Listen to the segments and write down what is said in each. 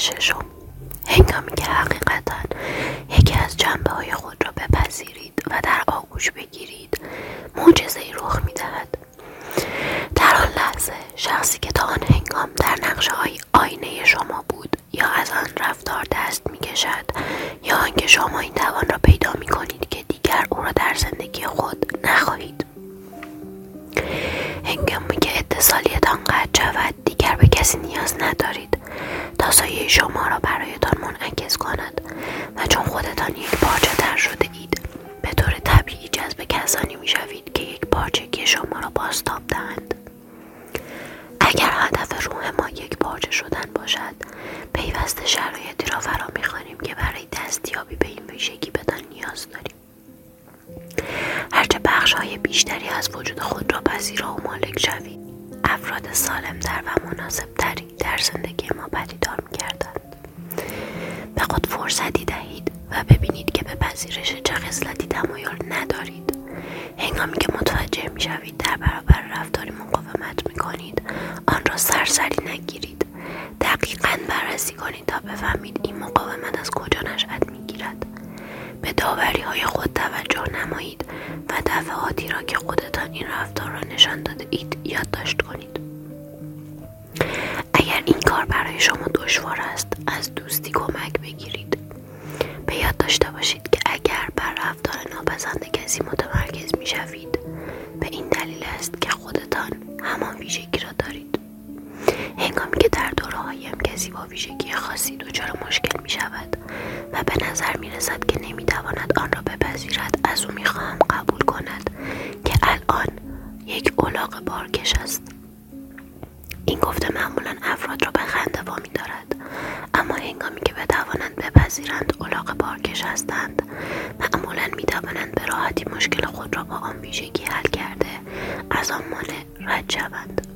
ششم، هنگامی که حقیقتاً یکی از جنبه‌های خود را بپذیرید و در آغوش بگیرید، معجزه‌ای رخ می‌دهد. در آن لحظه شخصی که تا آن هنگام در نقشه‌های آینه شما بود یا از آن رفتار دست می‌کشد یا آنکه شما این توان را پیدا می‌کنید که دیگر او را در زندگی خود نخواهید. هنگامی که اتصالیتان قطع شود، دیگر به کسی نیاز ندارید تا سایه شما را برایتان منعکس کند و چون خودتان یک پارچه تر شده اید، به طور طبیعی جذب کسانی می شوید که یک پارچگی شما را بازتاب دهند. اگر هدف روح ما یک پارچه شدن باشد، پیوسته شرایطی را فرا می خوانیم که برای دستیابی به این ویژگی بدان نیاز داریم. هرچه بخش‌های بیشتری از وجود خود را پذیرا و مالک شوید، افراد سالم‌تر و مناسب‌تری در زندگی ما پدیدار می‌گردند. به خود فرصتی دهید و ببینید که به پذیرش چه خصلتی تمایل ندارید. هنگامی که متوجه می‌شوید در برابر رفتاری مقاومت می‌کنید، آن را سرسری نگیرید. دقیقاً بررسی کنید تا بفهمید این مقاومت از کجا نشأت می‌گیرد. به داوری‌های خود توجه نمایید و دفعاتی را که خودتان این رفتار را نشان داده اید یادداشت کنید. اگر این کار برای شما دشوار است، از دوستی کمک بگیرید. به یاد داشته باشید که اگر بر رفتار ناپسند کسی متمرکز می‌شوید، به این دلیل است که خودتان همان ویژگی را دارید. هنگامی که در دوره‌های کسی با ویژگی خاصی دچار مشکل می‌شود و به نظر می‌رسد که نمی‌تواند آن را بپذیرد، از او می‌خواهم قبول کند که الان یک الاغ بارکش است. این گفته معمولاً افراد را به خنده وامی دارد، اما هنگامی که بتوانند بپذیرند الاغ بارکش هستند، معمولاً می‌توانند به راحتی مشکل خود را با آن ویژگی حل کرده از آن مانع رد شوند.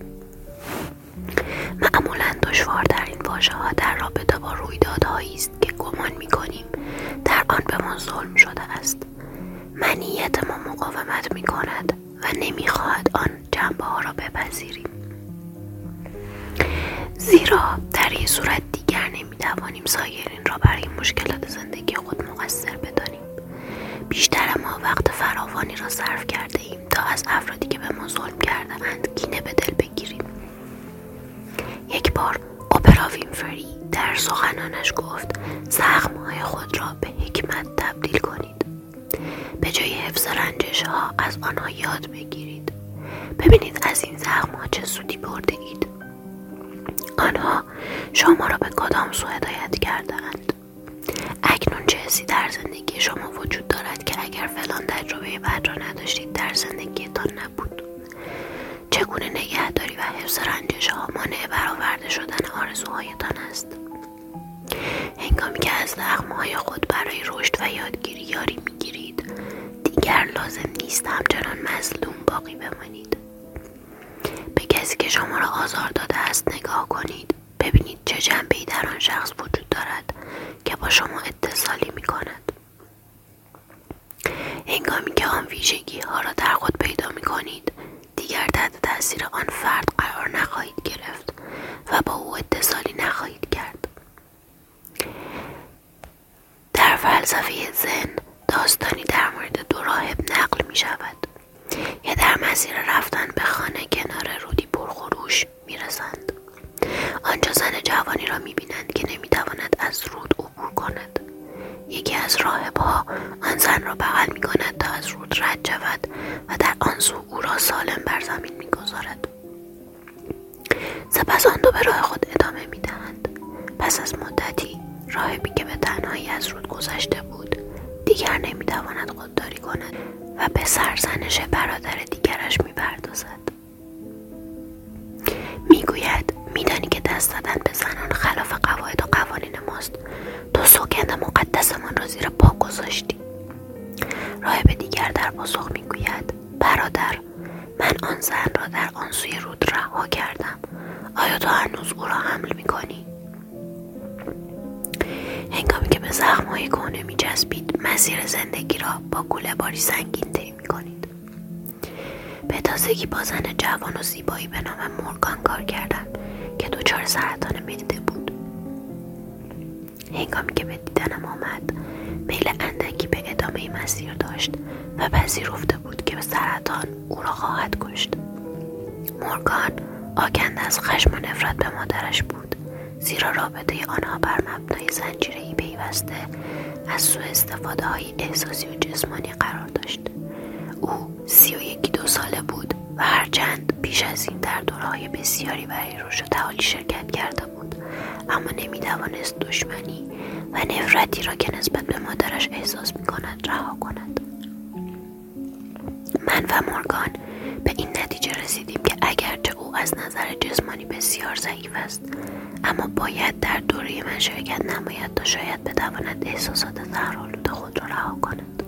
معمولاً دشوارترین واژه‌ها در رابطه با رویدادهایی است که گمان می‌کنیم در آن به ما ظلم شده است. منیت ما مقاومت می‌کند و نمی‌خواهد آن جنبه‌ها را بپذیریم، زیرا در این صورت دیگر نمی‌توانیم سایرین را برای مشکلات زندگی خود مقصر بدانیم. بیشتر ما وقت فراوانی را صرف کرده ایم تا از افرادی که به ما ظلم کرده‌اند کینه به دل بگیریم. یک بار اوپرا وینفری در سخنانش گفت: زخم‌های خود را به حکمت تبدیل کنید. به جای حفظ رنجش‌ها از آنها یاد بگیرید. ببینید از این زخم‌ها چه سودی برده اید. آنها شما را به کدام سو هدایت کرده‌اند. اکنون چه حسی در زندگی شما وجود دارد که اگر فلان تجربه بد را نداشتید در زندگیتان نبود؟ چگونه نگهداری و حفظ رنجش‌ها مانع برآورده شدن آرزوهایتان است؟ هنگامی که از زخم‌های خود برای رشد و یادگیری یاری می‌گیرید، دیگر لازم نیست همچنان مظلوم باقی بمانید. به کسی که شما را آزار داده است نگاه کنید. ببینید چه جنبه‌ای در آن شخص وجود دارد که با شما اتصالی می‌کند. هنگامی که آن ویژگی‌ها را در خود پیدا می‌کنید، دیگر تحت تأثیر آن فرد قرار نخواهید گرفت و با او اتصالی نخواهید کرد. در فلسفه زن داستانی در مورد دو راهب نقل می شود که در مسیر رفتن به خانه کنار رودی پرخروش می رسند. آنجا زن جوانی را می بینند که نمی تواند از رود عبور کند. یکی از راهب‌ها آن زن را بغل می‌کند تا از رود رد شود و در آن سو او را سالم بر زمین می‌گذارد. سپس آن دو به راه خود ادامه می‌دهند. پس از مدتی راهبی که به تنهایی از رود گذشته بود، دیگر نمی‌تواند خودداری کند و به سرزنش برادر دیگرش می‌پردازد. می‌گوید: می‌دانی که دست زدن به زنان خلاف قواعد و قوانین ماست. تو سوگند مقدسمان را زیر پا گذاشتی. راهب دیگر در پاسخ می‌گوید: برادر، من آن زن را در آن سوی رود رها کردم. آیا تو هنوز او را حمل می‌کنی؟ هنگامی که به زخم‌های کهنه می‌چسبید، مسیر زندگی را با کوله‌باری سنگین طی می‌کنید. به تازگی با زن جوان و زیبایی به نام مورگان کار کردم که دچار سرطان معده بود. هنگامی که به دیدنم آمد میل اندکی به ادامه مسیر داشت و پذیرفته بود که سرطان او را خواهد کشت. مورگان آکنده از خشم و نفرت به مادرش بود، زیرا رابطه آنها بر مبنای زنجیره‌ای پیوسته از سوء استفاده های احساسی و جسمانی قرار داشت. او 31-32 ساله بود و هرچند پیش از این در دوره‌های بسیاری برای رشد و تعالی شرکت کرده بود، اما نمی‌توانست دشمنی و نفرتی را که نسبت به مادرش احساس می‌کند رها کند. من و مورگان به این نتیجه رسیدیم که اگرچه او از نظر جسمانی بسیار ضعیف است، اما باید در دوره من شرکت نماید تا شاید بتواند احساسات زهرآلود خود را رها کند.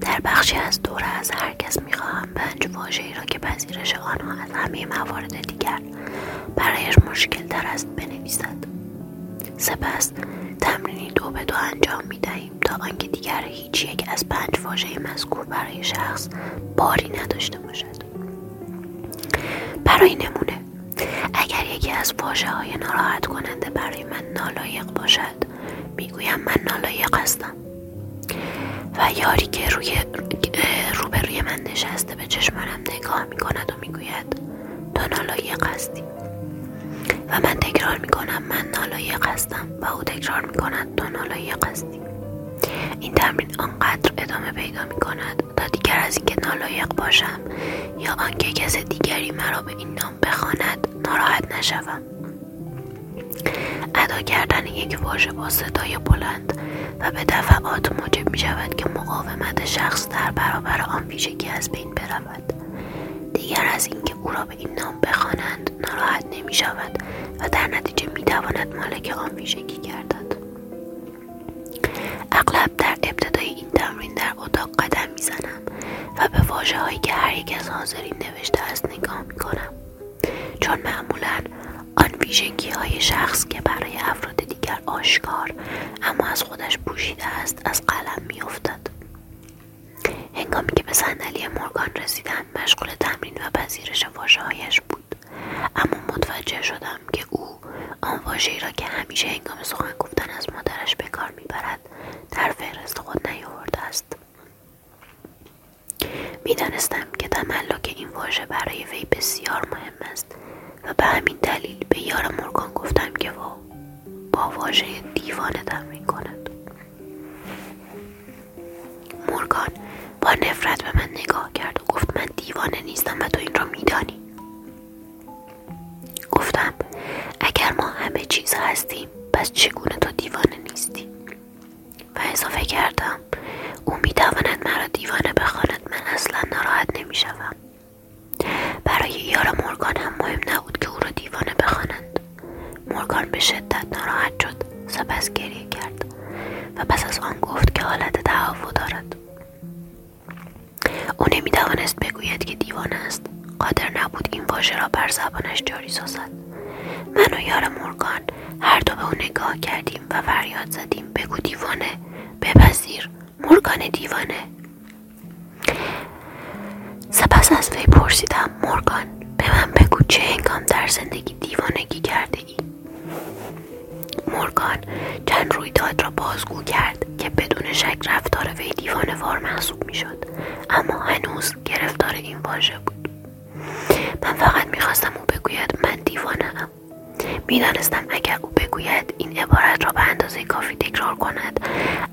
در بخشی از دوره از هر کس میخواهم 5 واژه‌ای را که پذیرش آنها از همه موارد دیگر برایش مشکل تر است بنویسد. سپس تمرینی 2x2 انجام میدهیم تا آنکه دیگر هیچ یک از 5 واژه مذکور برای شخص باری نداشته باشد. برای نمونه، اگر یکی از واژه‌های ناراحت کننده برای من نالایق باشد، میگویم من نالایق هستم. و یاری که روبروی من نشسته به چشمانم نگاه میکند و میگوید تو نالایق هستی. و من تکرار میکنم من نالایق هستم و او تکرار میکند تو نالایق هستی. این تمرین آنقدر ادامه پیدا میکند تا دیگر از اینکه نالایق باشم یا آنکه کس دیگری مرا به این نام بخواند ناراحت نشوم. ادا کردن یک واژه با صدای بلند و به دفعات موجب می شود که مقاومت شخص در برابر آن ویژگی از بین برود. دیگر از اینکه او را به این نام بخوانند ناراحت نمی شود و در نتیجه می تواند مالک آن ویژگی گردد. اغلب در ابتدای این تمرین در اتاق قدم می زنم و به واژه‌هایی که هر یک از حاضرین نوشته است نگاه می کنم، چون معمولاً آن ویژگی های شخص که برای افراد دیگر آشکار اما از خودش پوشیده است از قلم می افتد. هنگامی که به صندلی مورگان رسیدم مشغول تمرین و پذیرش واژه‌هایش بود، اما متوجه شدم که او آن واژه‌ای را که همیشه هنگام سخن گفتن از مادرش به کار می برد در فهرست خود نیاورده است. می دانستم که تملک این واژه برای وی بسیار مهم است و به همین دلیل به یار مورگان گفتم که با واژه دیوانه تمرین کند. مورگان با نفرت به من نگاه کرد و گفت من دیوانه نیستم و تو این را میدانی. گفتم اگر ما همه چیز هستیم پس چگونه تو دیوانه نیستی؟ و اضافه کردم او میتواند مرا دیوانه بخواند، من اصلا ناراحت نمیشوم. برای یار مورگان هم مهم نبود که او را دیوانه بخوانند. مورگان به شدت ناراحت شد، سپس گریه کرد و پس از آن گفت که حالت تهوع دارد. او نمی‌توانست بگوید که دیوانه است، قادر نبود این واژه را بر زبانش جاری سازد. من و یار مورگان هر دو به او نگاه کردیم و فریاد زدیم بگو دیوانه، بپذیر، مورگان دیوانه. سپس از وی پرسیدم مورگان به من بگو چه هنگام در زندگی دیوانگی کرده ای؟ مورگان چند رویداد را بازگو کرد که بدون شک رفتار وی دیوانه وار محسوب می شد، اما هنوز گرفتار این واژه بود. من فقط می خواستم او بگوید من دیوانه ام. می دانستم اگر او بگوید این عبارت را به اندازه کافی تکرار کند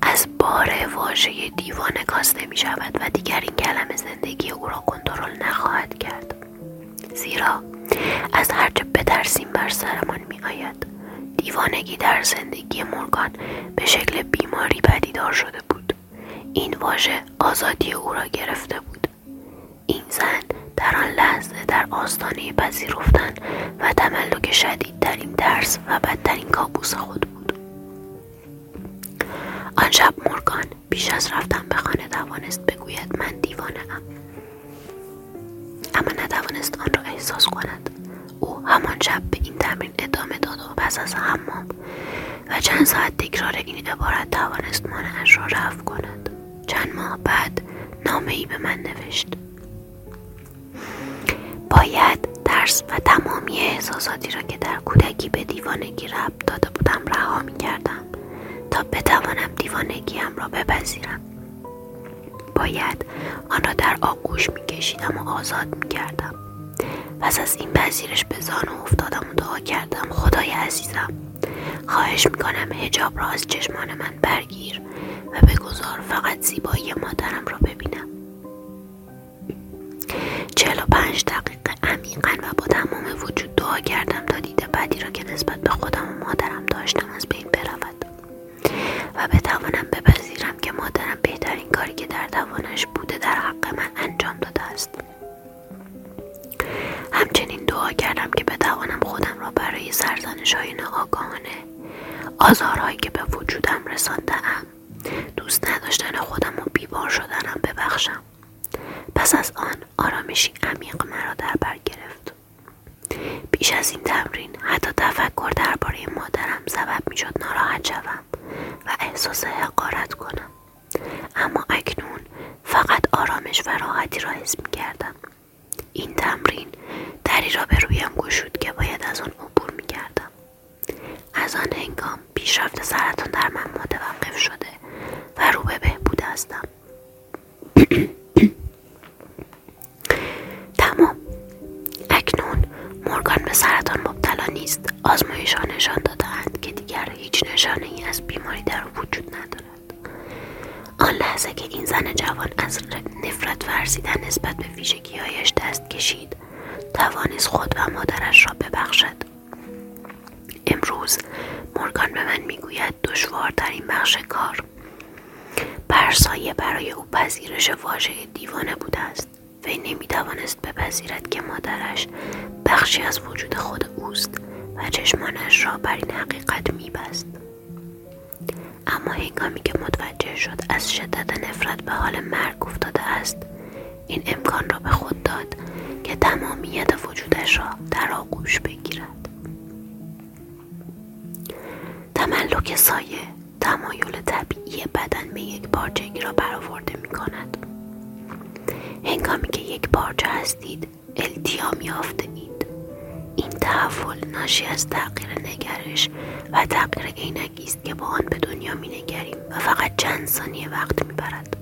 از بار واژه دیوانه کاسته می شود و دیگر این کلمه زندگی او را کنترل نخواهد کرد، زیرا از هرچه بترسیم بر سرمان می آید. دیوانگی در زندگی مورگان به شکل بیماری پدیدار شده بود. این واژه آزادی او را گرفته بود. این زن در آن لحظه در آستانه پذیرفتن و تملک شدیدترین ترس و بدترین کابوس خود بود. آن شب مورگان بیش از رفتن به خانه توانست بگوید من دیوانه ام، اما نتوانست آن را احساس کند. او همان شب به این تمرین ادامه داد و پس از حمام و چند ساعت تکرار این عبارت توانست مانعش را رفع کند. چند ماه بعد نامه‌ای به من نوشت. باید ترس و تمامی احساساتی را که در کودکی به دیوانگی ربط داده بودم رها می کردم تا بتوانم دیوانگیم را بپذیرم. باید آن را در آغوش می‌کشیدم و آزاد می‌کردم. پس از این پذیرش به زانو افتادم و دعا کردم: خدای عزیزم، خواهش می‌کنم حجاب را از چشمان من برگیر و بگذار فقط زیبایی مادرم را ببینم. 45 دقیقه عمیقاً و با تمام وجود دعا کردم تا دید بدی را که نسبت به خودم و مادرم داشتم از بین برود و بتوانم بپذیرم که مادرم بهترین کاری که در توانش بوده در حق من انجام داده است. همچنین دعا کردم که بتوانم خودم را برای سرزنش‌های ناآگاهانه، آزارهایی که به وجودم رسانده‌ام، دوست نداشتن خودم و بیمار شدنم ببخشم. پس از آن آرامشی عمیق مرا در بر گرفت. پیش از این تمرین حتی تفکر درباره مادرم سبب میشد ناراحت شوم و احساس حقارت کنم، اما اکنون فقط آرامش و راحتی را حس می‌کردم. این تمرین دری را به رویم گشود که باید از آن عبور می‌کردم. از آن هنگام پیشرفت سرطان در من متوقف شده و رو به بهبود هستم. مورگان به سرطان مبتلا نیست. آزمایش‌ها نشان داده‌اند که دیگر هیچ نشانه‌ای از بیماری در او وجود ندارد. آن لحظه که این زن جوان از نفرت ورزیدن نسبت به ویژگی‌هایش دست کشید، توانست خود و مادرش را ببخشد. امروز مورگان به من می‌گوید دشوارترین بخش کار برسایه برای او پذیرش واژه دیوانه بوده است. وی نمی‌توانست بپذیرد که مادرش بخشی از وجود خود اوست و چشمانش را بر این حقیقت می‌بست. اما هنگامی که متوجه شد از شدت نفرت به حال مرگ افتاده است، این امکان را به خود داد که تمامیت وجودش را در آغوش بگیرد. تملک سایه تمایل طبیعی بدن به یک پارچگی را برآورده می‌کند. هنگامی که یک پارچه هستید، التیام یافته اید. این تحول ناشی از تغییر نگرش و تغییر عینکی است که با آن به دنیا می‌نگریم و فقط چند ثانیه وقت می‌برد.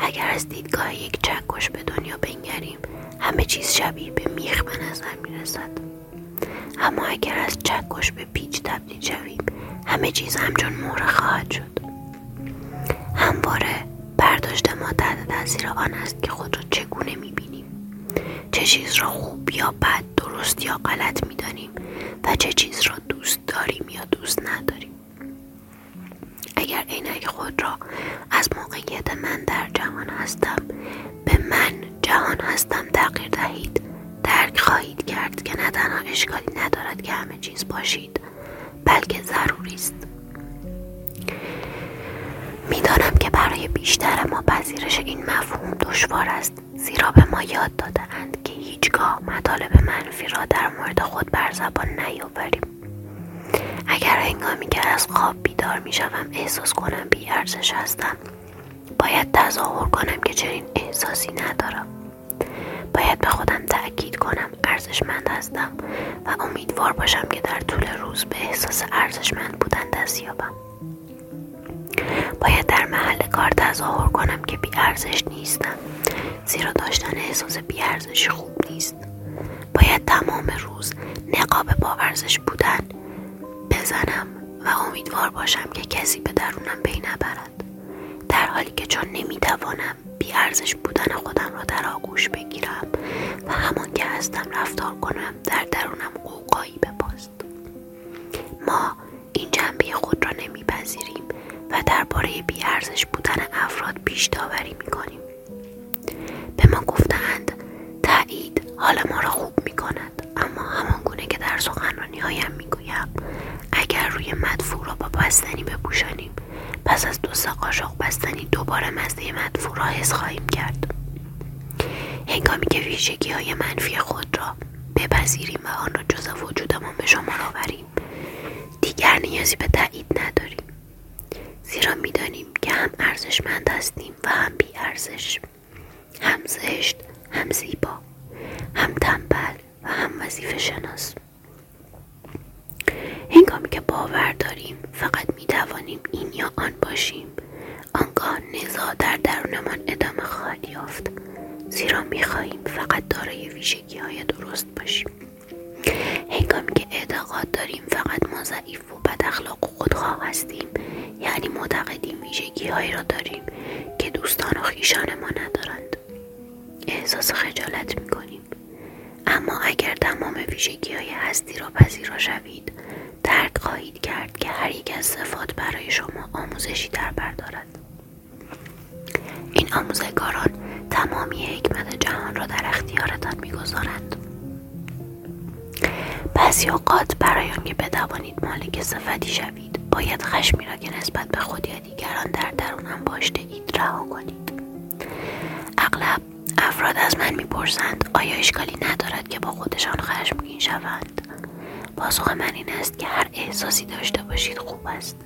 اگر از دیدگاه یک چکش به دنیا بنگریم، همه چیز شبیه به میخ به نظر می‌رسد. اما اگر از چکش به پیچ تبدیل شویم، همه چیز همچون مهره خواهد شد. همواره برداشت ما تحت تأثیر آن است که خود را چگونه می‌بینیم، چه چیز را خوب یا بد، درست یا غلط می‌دانیم و چه چیز را دوست داریم یا دوست نداریم. اگر عینک خود را از موقعیت من در جهان هستم به من جهان هستم تغییر دهید، درک خواهید کرد که نه تنها اشکالی ندارد که همه چیز باشید، بلکه ضروری است. می‌دانم که برای بیشتر ما پذیرش این مفهوم دشوار است، زیرا به ما یاد داده‌اند که هیچگاه مطالب منفی را در مورد خود بر زبان نیاوریم. اگر هنگامی که از خواب بیدار می‌شوم احساس کنم بی‌ارزش هستم، باید تظاهر کنم که چنین احساسی ندارم. باید به خودم تأکید کنم ارزشمند هستم و امیدوار باشم که در طول روز به احساس ارزشمند بودن دست یابم. باید در محل کار تظاهر کنم که بی‌ارزش نیستم، زیرا داشتن احساس بی‌ارزشی خوب نیست. باید تمام روز نقاب با ارزش بودن بزنم و امیدوار باشم که کسی به درونم پی نبرد، در حالی که چون نمیتوانم بی‌ارزش بودن خودم را در آغوش بگیرم و همان که هستم رفتار کنم، در درونم قوقایی بباست. ما این جنبه خود را نمیپذیریم و درباره بی‌ارزش بودن افراد پیش داوری می‌کنیم. به ما گفتند تایید حال ما را خوب می‌کند، اما همانگونه که در سخنرانی‌هایم می‌گویم، اگر روی مدفوع را با بستنی بپوشانیم، پس از 2 قاشق بستنی دوباره مزه مدفوع را حس خواهیم کرد. هنگامی که ویژگی‌های منفی خود را بپذیریم و آن را جزء وجودمان به شمار آوریم، دیگر نیازی به تایید نداریم، زیرا می‌دانیم که هم ارزشمند هستیم و هم بی‌ارزش، هم زشت، هم زیبا، هم تنبل و هم وظیفه شناس. هنگامی که باور داریم فقط می‌توانیم توانیم این یا آن باشیم، آنگاه نزاع در درونمان ادامه خواهد یافت، زیرا می‌خواهیم فقط دارای ویژگی‌های درست باشیم. هنگامی که اعتقاد داریم فقط ما ضعیف و بداخلاق و خودخواه هستیم، یعنی معتقدیم ویژگی‌هایی را داریم که دوستان و خویشان ما ندارند، احساس خجالت می‌کنیم. اما اگر تمام ویژگی‌های هستی را پذیرا شوید، درک خواهید کرد که هر یک از صفات برای شما آموزشی دربر دارد. این آموزگاران تمامی حکمت جهان را در اختیارتان می‌گذارند. بعضی اوقات برای آنکه بتوانید مالک صفتی شوید، باید خشمی را که نسبت به خود یا دیگران در درون انباشته اید رها کنید. اغلب افراد از من میپرسند آیا اشکالی ندارد که با خودشان خشمگین شوند؟ پاسخ من این است که هر احساسی داشته باشید خوب است.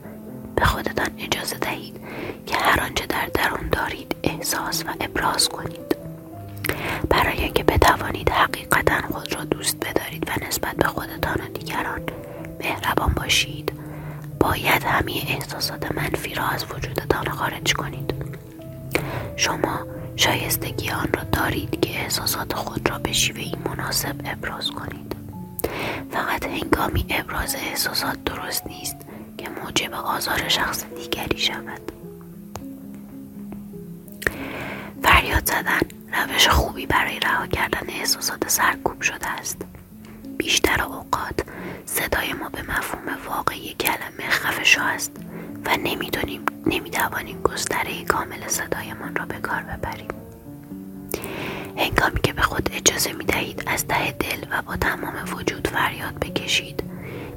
به خودتان اجازه دهید که هر آنچه در درون دارید احساس و ابراز کنید. برای اینکه بتوانید حقیقتاً خود را دوست بدارید و نسبت به خودتان و دیگران مهربان باشید، باید همه احساسات منفی را از وجودتان خارج کنید. شما شایستگی آن را دارید که احساسات خود را به شیوه‌ای مناسب ابراز کنید. فقط هنگامی ابراز احساسات درست نیست که موجب آزار شخص دیگری شود. فریاد زدن روش خوبی برای رها کردن احساسات سرکوب شده است. بیشتر اوقات صدای ما به مفهوم واقعی کلمه خفشا است و نمی‌توانیم گستره کامل صدایمان را به کار ببریم. هنگامی که به خود اجازه می‌دهید از ته دل و با تمام وجود فریاد بکشید،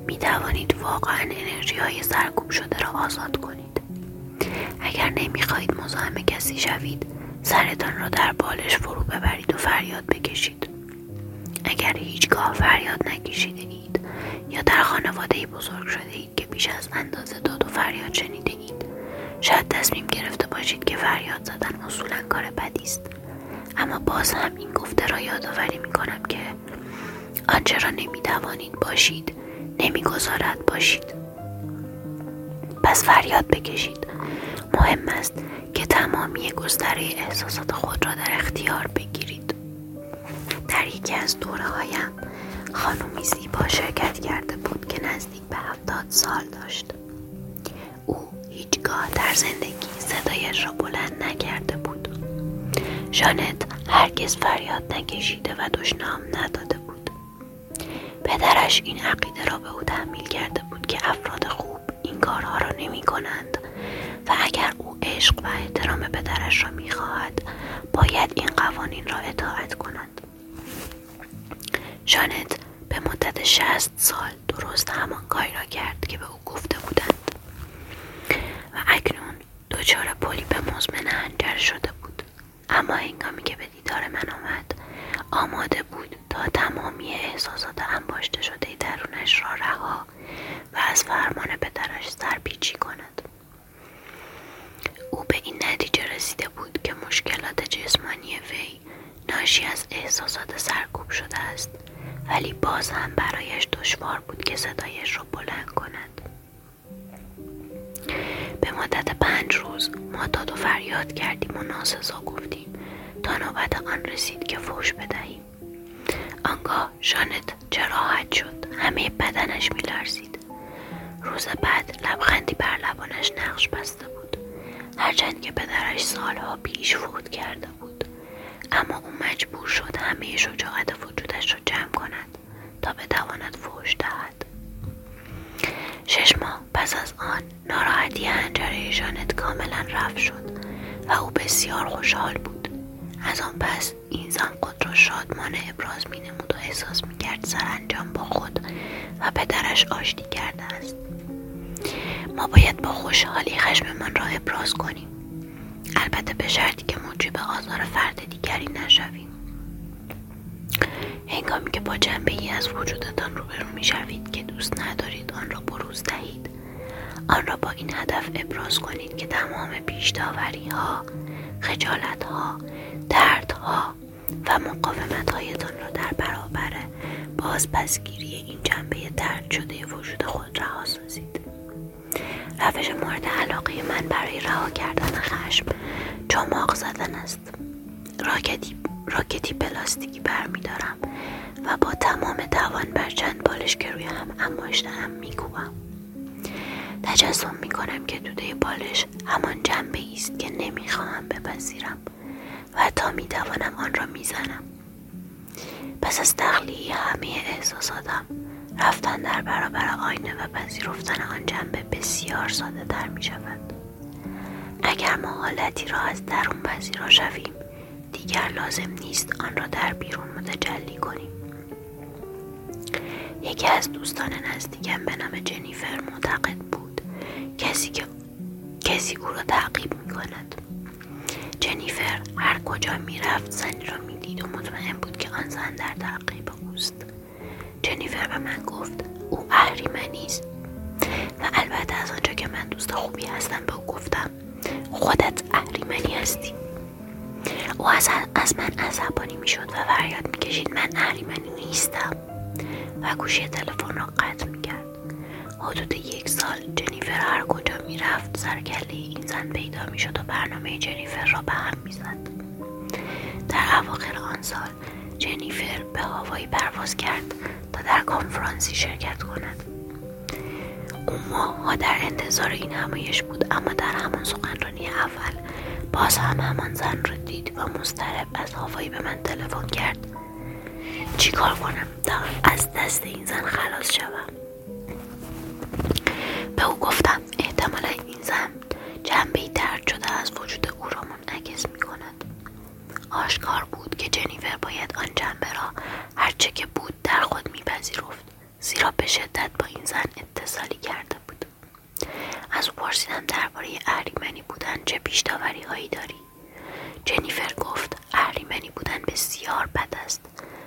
می‌توانید واقعاً انرژی‌های سرکوب شده را آزاد کنید. اگر نمی‌خواهید مزاحم کسی شوید، سرتان را در بالش فرو ببرید و فریاد بکشید. اگر هیچگاه فریاد نکشیده اید یا در خانواده‌ای بزرگ شده اید که بیش از اندازه داد و فریاد شنیده اید، شاید تصمیم گرفته باشید که فریاد زدن اصولاً کار بدی است. اما باز هم این گفته را یادآوری می‌کنم که آنچه را نمی‌توانید باشید، نمی‌گذارد باشید. پس فریاد بکشید. مهم است که تمامی گستره احساسات خود را در اختیار بگیرید. در یکی از دوره‌هایم خانمی زیبا شرکت کرده بود که نزدیک به 70 سال داشت. او هیچگاه در زندگی صدایش را بلند نکرده بود. جانت هرگز فریاد نکشیده و دشنام نداده بود. پدرش این عقیده را به او تحمیل کرده بود که افراد خوب این کارها را نمی کنند و اگر او عشق و احترام پدرش را می خواهد، باید این قوانین را اطاعت کند. جانت به مدت 60 سال درست همان کاری را کرد که به او گفته بودند و اکنون دچار پولیپ مزمن حنجر شده بود. اما هنگامی که به دیدار من آمد، آماده بود تا تمامی احساسات انباشته شده درونش را رها و از فرمان پدرش سرپیچی کند. او به این نتیجه رسیده بود که مشکلات جسمانی وی ناشی از احساسات سرکوب شده است، ولی باز هم برایش دشوار بود که صدایش را بلند کند. به مدت 5 روز ما داد و فریاد کردیم و ناسزا گفتیم تا نوبت آن رسید که فحش بدهیم. آنگاه جانت جراحت شد، همه بدنش می‌لرزید. روز بعد لبخندی بر لبانش نقش بسته بود، هرچند که پدرش سالها پیش فوت کرده بود. اما او مجبور شد همه شجاعت وجودش را جمع کند تا بتواند فحش دهد. 6 ماه پس از آن ناراحتی حنجره جانت کاملا رفع شد و او بسیار خوشحال بود. از آن پس این زن خود را شادمانه ابراز می‌نمود و احساس می‌کرد سرانجام با خود و پدرش آشتی کرده است. ما باید با خوشحالی خشممان را ابراز کنیم، البته به شرطی که موجب آزار فرد دیگری نشویم. هنگامی که با جنبه‌ای از وجودتان روبرو می‌شوید که دوست ندارید آن را بروز دهید، آن را با این هدف ابراز کنید که تمام پیش‌داوری‌ها، خجالت‌ها، دردها و مقاومت‌هایتان را در برابر بازپسگیری این جنبه درد شده وجود خود رها سازید. روش مورد علاقه من برای رها کردن خشم چماق زدن است. راکتی پلاستیکی برمیدارم و با تمام توان بر چند بالش که روی هم انباشته هم میکوبم. تجسم میکنم که دوده بالش همان جنبه ایست که نمیخواهم بپذیرم و تا میتوانم آن را میزنم. پس از تخلیه همه احساساتم، رفتن در برابر آینه و پذیرفتن آن جنبه بسیار ساده تر می شود. اگر ما حالتی را از درون پذیرا شویم، دیگر لازم نیست آن را در بیرون متجلی کنیم. یکی از دوستان نزدیکم به نام جنیفر معتقد بود کسی او را تعقیب می کند. جنیفر هر کجا می رفت زنی را می دید و مطمئن بود که آن زن در تعقیب اوست. جنیفر به من گفت او اهریمنی است و البته از آنجا که من دوست خوبی هستم به او گفتم خودت اهریمنی هستی. او از من عصبانی می شد و فریاد می کشید من اهریمنی نیستم و گوشی تلفن را قطع می کرد. حدود 1 سال جنیفر هر کجا می رفت سرکله این زن پیدا می شد و برنامه جنیفر را به هم می زد. در اواخر آن سال جنیفر به هاوایی پرواز کرد تا در کنفرانسی شرکت کند. او ماها در انتظار این همایش بود، اما در همان سخنرانی اول باز هم همان زن را دید و مضطرب از هاوایی به من تلفن کرد. چی کار کنم تا از دست این زن خلاص شوم؟ به او گفتم احتمالا این زن جنبه‌ای طرد شده از وجود او را منعکس می کند. آشکار بود که جنیفر باید آن جنبه را هرچه که بود در خود میپذیرفت، زیرا به شدت با این زن اتصالی کرده بود. از او پرسیدم درباره اهریمنی بودن چه پیش‌داوری هایی داری؟ جنیفر گفت اهریمنی بودن بسیار بد است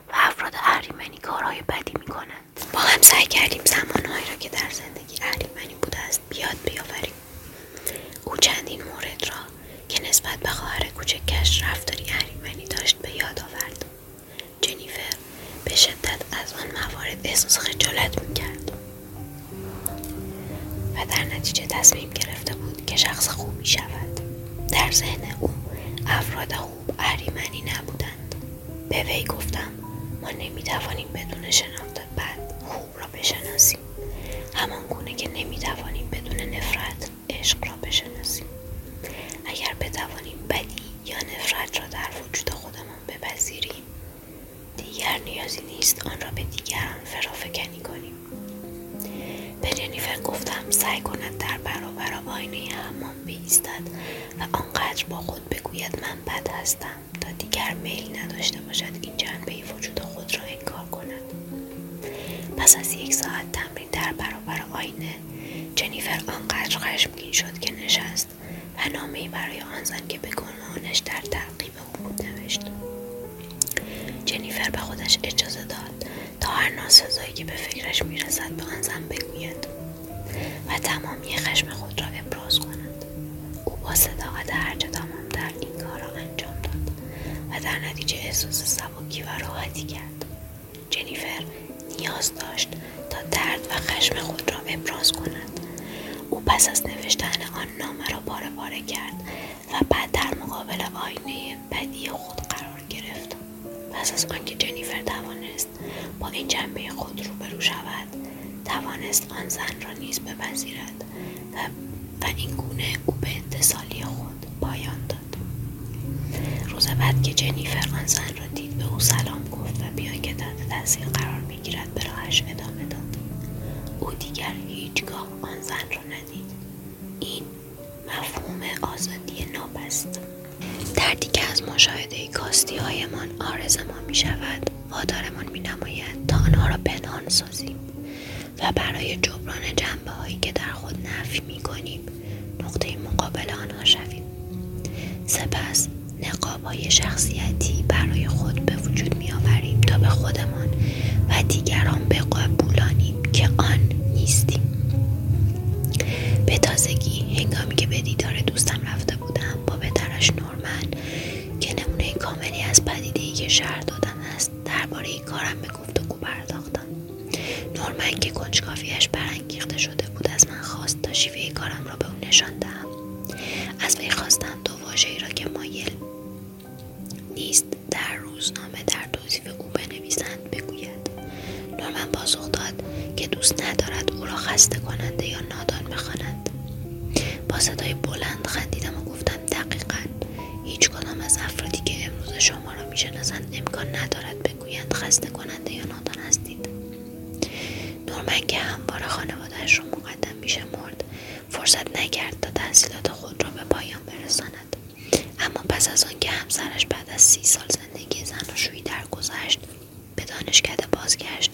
و افراد اهریمنی کارهای بدی میکنند. با هم سعی کردیم زمانهایی را که در زندگی اهریمنی بوده است بیاد بیاوریم. او چندین مورد را که نسبت به خواهر کوچکش رفتاری اهریمنی داشت به یاد آورد. جنیفر به شدت از آن موارد احساس خجالت میکرد و در نتیجه تصمیم گرفته بود که شخص خوبی شود. در ذهن او افراد خوب اهریمنی نبودند. به وی گفتم ما نمیتوانیم بدون شناخت بد خوب را بشناسیم، همان گونه که نمیتوانیم بدون نفرت عشق را بشناسیم. اگر بتوانیم بدی یا نفرت را در وجود خودمان بپذیریم، دیگر نیازی نیست آن را به دیگران فرافکنی کنیم. به جنیفر گفتم سعی کند در برابر آینه حمام بایستد و آنقدر با خود بگوید من بد هستم تا دیگر میل نداشته باشد این جنبه وجود خود را انکار کند. پس از 1 ساعت تمرین در برابر آینه، جنیفر آنقدر خشمگین شد که نشست و نامه‌ای برای آن زن که به گناهانش در تعقیب او بود نوشت. جنیفر به خودش اجازه داد تا هر ناسزایی که به فکرش میرسد به آن زن بگوید و تمامی خشم خود را ابراز کند. او با صداقت هرچه تمام‌تر این کار را انجام داد و در نتیجه احساس سبکی و راحتی کرد. جنیفر نیاز داشت تا درد و خشم خود را ابراز کند. او پس از نوشتن آن نامه را باره باره کرد و بعد در مقابل آینه بدی خود قرار گرفت. پس از آنکه جنیفر توانست با این جنبه خود روبرو شود، توانست آن زن را نیز بپذیرد و این گونه او به اتصالی خود پایان داد. روز بعد که جنیفر آن زن را دید، به او سلام گفت و بیا که تحت تاثیر قرار بگیرد به راهش ادامه داد. او دیگر هیچگاه آن زن را ندید. این مفهوم آزادی ناب است. در دیگه از مشاهده کاستی هایمان آرز ما می شود وادارمان می نماید تا آنها را پنهان سازیم و برای جبران جنبه هایی که در خود نفی می کنیم نقطه مقابل آنها شویم. سپس نقاب های شخصیتی برای خود به وجود می آوریم تا به خودمان و دیگران بقبولانیم که آن نیستیم. به تازگی هنگامی که به دیدار دوستم رفته بودم با پدرش نورمن که نمونه کاملی از پدیده‌ای که شرح دادم است درباره کارم به گفتگو پرداختم. نورمن که کنجکاویش برانگیخته شده بود از من خواست تا شیوه کارم را دارد او را خسته کننده یا نادان بخواند. با صدای بلند خندیدم و گفتم دقیقاً هیچ کدام از افرادی که امروز شما را میشناسند امکان ندارد بگویند خسته کننده یا نادان هستید. نورمن که همواره خانواده‌اش را مقدم می‌شمرد فرصت نکرد تا تحصیلات خود را به پایان برساند، اما پس از آن که همسرش بعد از 30 سال زندگی زناشویی درگذشت به دانشکده بازگشت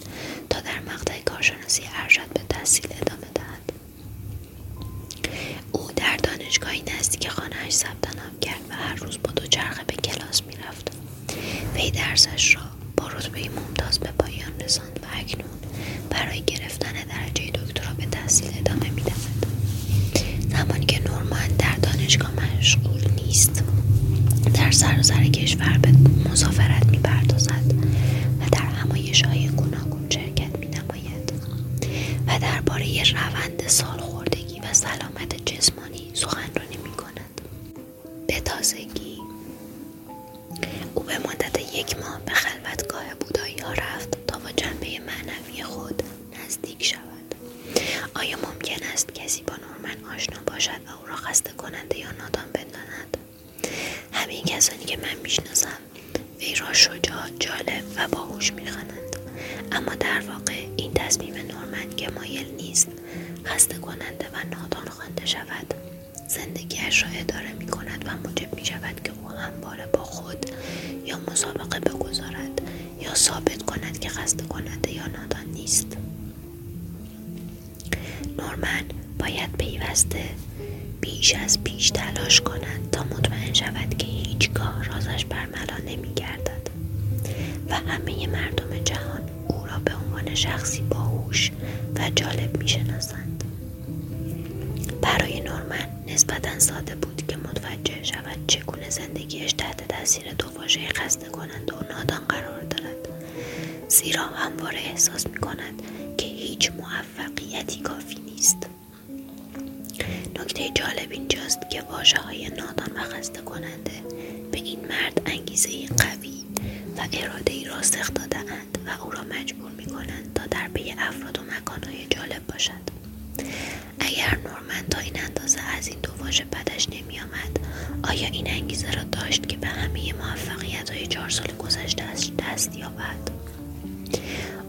تا در مقطع کارشناسی ارشد به تحصیل ادامه دهد. او در دانشگاهی نزدیک خانه‌اش ثبت نام کرد و هر روز با دوچرخه به کلاس می‌رفت. وی درسش را با رتبه ممتاز به پایان رساند و اکنون برای گرفتن درجه دکترا به تحصیل ادامه می‌دهد. زمانی که نورمن در دانشگاه مشغول نیست، در سراسر کشور به مسافرت می‌پردازد و در همایش‌های گوناگون شرکت می‌نماید و درباره روند سالخوردگی و سلامت جسمانی سخنرانی می‌کند. به تازگی او به مدت 1 ماه به خلوتگاه بودایی‌ها رفت تا با جنبه معنوی خود نزدیک شود. آیا ممکن است کسی با نورمن آشنا باشد و او را خسته کننده یا نادان بداند؟ همه کسانی که من میشناسم وی را شجاع، جالب و باهوش میخوانند، اما در واقع این تصمیم نورمن که مایل نیست خسته کننده و نادان خوانده شود زندگیش را اداره میکند و موجب میشود که او همواره با خود یا مسابقه بگذارد یا ثابت کند که خسته کننده یا نادان نیست. نورمن باید پیوسته بیش از پیش تلاش کند تا مطمئن شود که هیچگاه رازش برملا نمی‌گردد و همه مردم جهان او را به عنوان شخصی باهوش و جالب می‌شناسند. برای نورمن نسبتاً ساده بود که متوجه شود چگونه زندگیش تحت تأثیر 2 واژه خسته کننده و نادان قرار دارد، زیرا همواره احساس می‌کند که هیچ موفقیتی کافی نیست. نکته جالب اینجاست که واژه‌های نادان و خسته کننده به این مرد انگیزه قوی و اراده‌ای راسخ داده‌اند و او را مجبور می‌کنند تا در پی افراد و مکان‌های جالب باشد. اگر نورمن تا این اندازه از این 2 واژه بدش نمی‌آمد، آیا این انگیزه را داشت که به همه موفقیت‌های 4 سال گذشته دست یابد؟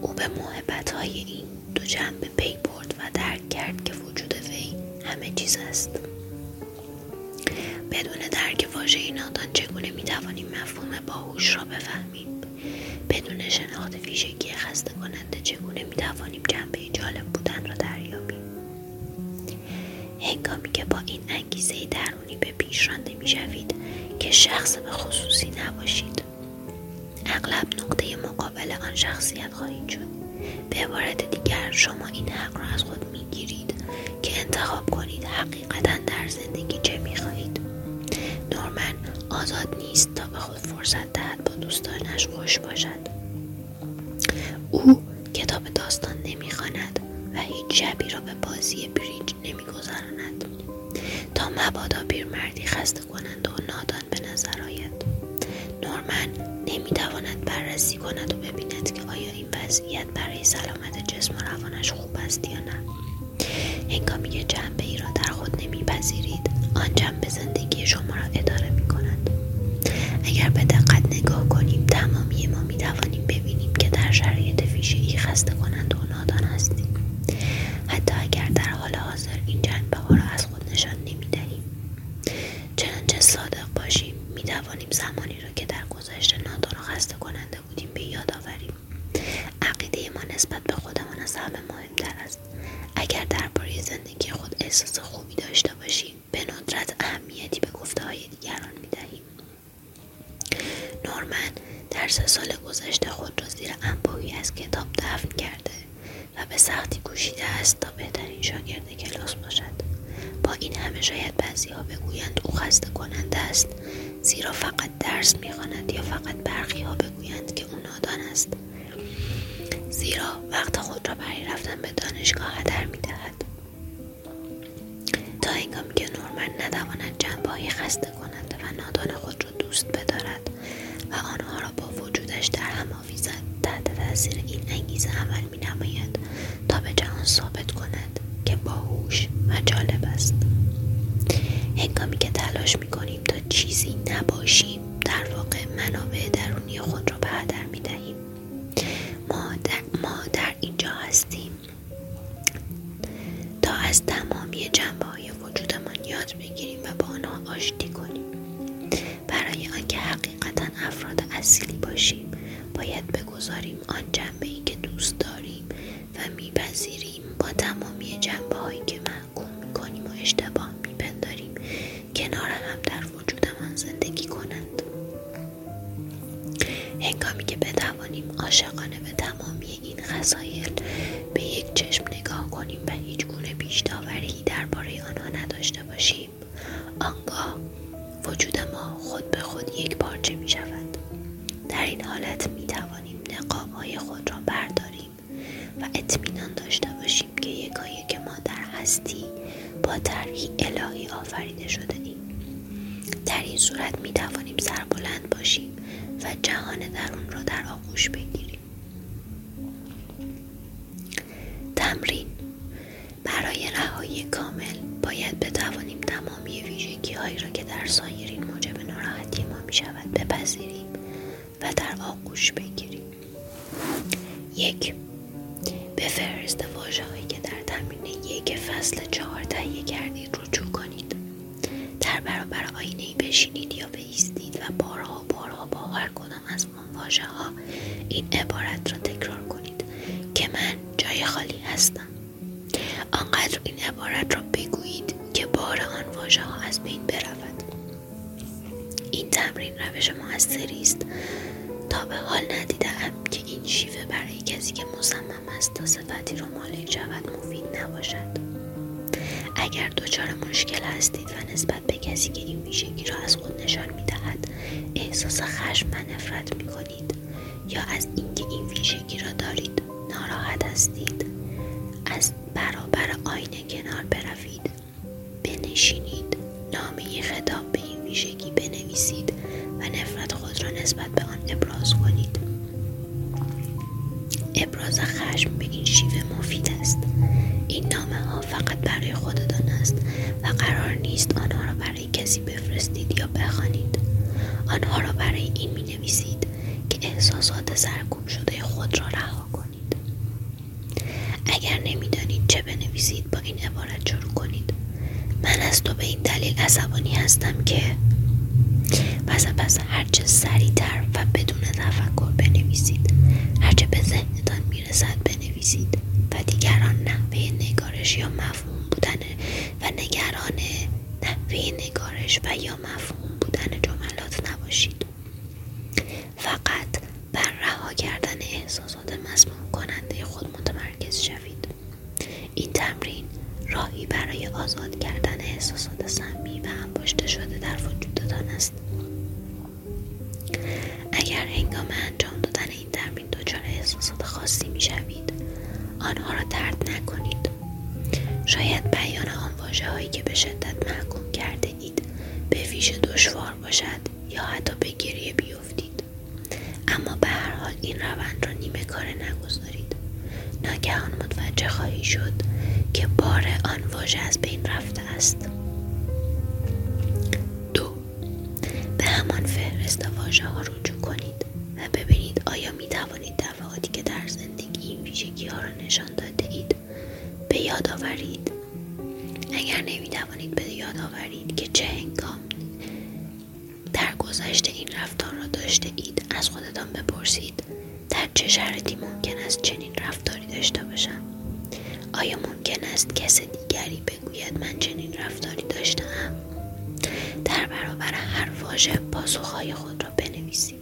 او به موهبت‌های این 2 جنبه پی برد و درک کرد که وجود وی همه چیز است. بدون درک واژه نادان چگونه می‌توانیم مفهوم باهوش را بفهمیم؟ بدون شناخت ویژگی خسته کننده چگونه می‌توانیم جنبه جالب بودن را دریابیم؟ هنگامی که با این انگیزه درونی به پیش رانده می‌شوید که شخص به خصوصی نباشید، اغلب نقطه مقابل آن شخصیت خواهید شد. به عبارت دیگر شما این حق را از خود میگیرید که انتخاب کنید حقیقتاً در زندگی چه میخواهید. نورمن آزاد نیست تا به خود فرصت دهد با دوستانش خوش باشد. او کتاب داستان نمیخواند و هیچ شبی را به بازی بریج نمیگذراند تا مبادا پیرمردی خسته کننده و نادان به نظر آید. نورمن نمیتواند بررسی کند و ببیند که آیا این وضعیت برای سلامت جسم و روانش خوب است یا نه. هنگامی که جنبه ای را در خود نمیپذیرید، آن جنبه زندگی شما را اداره میکند. اگر به دقت نگاه کنیم تمامی ما میتوانیم ببینیم که در شرایط ویژه‌ای خسته کننده و نادان هستیم، حتی اگر در حال حاضر این جنبه ها را از خود نشان نمیدهیم. چنانچه صادق باشیم میتوانیم زمانی را که در گذشته نادان و خسته کننده بودیم به یاد آوریم. عقیده ما نسبت به خودمان از همه مهمتر است. اگر درباره زندگی خود احساس خوبی داشته باشیم به ندرت اهمیتی به گفته های دیگران میدهیم. نورمن در 3 سال گذشته خود را زیر انبوهی از کتاب دفن کرده و به سختی کوشیده است تا بهترین شاگرد کلاس باشد. با این همه شاید بعضی‌ها بگویند او خسته کننده است، زیرا فقط درس می‌خواند، یا فقط برخی‌ها بگویند که او نادان است، زیرا وقت خود را برای رفتن به دانشگاه هدر می‌دهد. تا هنگامی که نورمن نتواند جنبه‌های خسته کننده و نادان خود را دوست بدارد و آنها را با وجودش در هم آویزد، تحت تأثیر این انگیزه عمل می‌نماید تا به جهان ثابت و جالب است. هنگامی که تلاش می‌کنیم تا چیزی نباشیم، در واقع منابع درونی خود را به هدر می‌دهیم. ما در اینجا هستیم تا از تمامی جنبه‌های وجودمان یاد بگیریم و با آنها آشتی کنیم. برای آنکه حقیقتاً افراد اصیلی باشیم، باید بگذاریم آن جنبه‌ای که دوست داریم و می‌پذیریم با تمامی جنبه‌هایی که محکوم می‌کنیم و اشتباه می‌پنداریم کنار هم در وجودمان زندگی کنند. هنگامی که بتوانیم عاشقانه به تمامی این خصایل به یک چشم نگاه کنیم و هیچ گونه پیش داوری درباره آنها نداشته باشیم، آنگاه وجود ما خود به خود یک پارچه می شود. در این حالت می توانیم نقاب‌های خود را برداریم و اطمینان داشته باشیم که یکایک ما در هستی با طرحی الهی آفریده شده ایم. در این صورت می توانیم سربلند باشیم و جهان درون را در آغوش بگیریم. تمرین: برای رهایی کامل باید بتوانیم تمامی ویژگی‌هایی را که در سایرین موجب ناراحتی ما می‌شود بپذیریم و در آغوش بگیریم. 1. به فهرست واژه‌هایی که در تمرین 1 فصل 4 تهیه کردید رجوع کنید. در برابر آینه‌ای بشینید یا بایستید و بارها با هر کدام از آن واژه‌ها این عبارت را تکرار کنید که من جای خالی هستم. آنقدر این عبارت را بگویید که بار آن واژه‌ها از بین برود. این تمرین روش موثری است. تا به حال ندیدم که این شیوه برای کسی که مصمم است تا صفتی را مالک شود مفید نباشد. اگر دچار مشکل هستید و نسبت به کسی که این ویژگی را از خود نشان می‌دهد احساس خشم و نفرت می‌کنید یا از اینکه این ویژگی را دارید ناراحت هستید، از برابر آینه کنار بروید، بنشینید، نامه‌ای خطاب به این ویژگی بنویسید و نفرت خود را نسبت به آن ابراز کنید. ابراز خشم به این شیوه مفید است. این نامه‌ها فقط برای خودتان است و قرار نیست آنها را برای کسی بفرستید یا بخوانید. آنها را برای این می‌نویسید که احساسات سرکوب شده خود را رها کنید. اگر نمیدانید چه بنویسید، با این عبارت شروع کنید: من از تو به این دلیل عصبانی هستم که پس هرچه سریع‌تر و بدون تفکر بنویسید، هرچه به ذهنتان میرسد بنویسید و دیگران نگران نحوه نگارش و یا مفهوم بودن جملات نباشید. فقط بر رها کردن احساسات مسموم کننده خود متمرکز شوید. این تمرین راهی برای آزاد کردن احساسات سمی و انباشته شده در وجودتان است. اگر هنگام انجام دادن این تمرین دچار احساسات خاصی میشوید، آنها را طرد نکنید. شاید بیان آن واژه‌هایی که به شدت محکوم کرده اید به ویژه دشوار باشد یا حتی به گریه بیفتید، اما به هر حال این روند را نیمه کاره نگذارید. ناگهان متوجه خواهید شد که بار آن واژه از بین رفته است. 2. به همان فهرست واژه‌ها رجوع کنید و ببینید آیا می توانید دفعاتی که در زندگی این ویژگی‌ها را نشان داده اید به یاد آورید. اگر نمی‌توانید به یاد آورید که چه هنگام در گذشته این رفتار را داشته اید، از خودتان بپرسید: در چه شرایطی ممکن است چنین رفتاری داشته باشم؟ آیا ممکن است کس دیگری بگوید من چنین رفتاری داشته‌ام؟ در برابر هر واژه پاسخ‌های خود را بنویسید.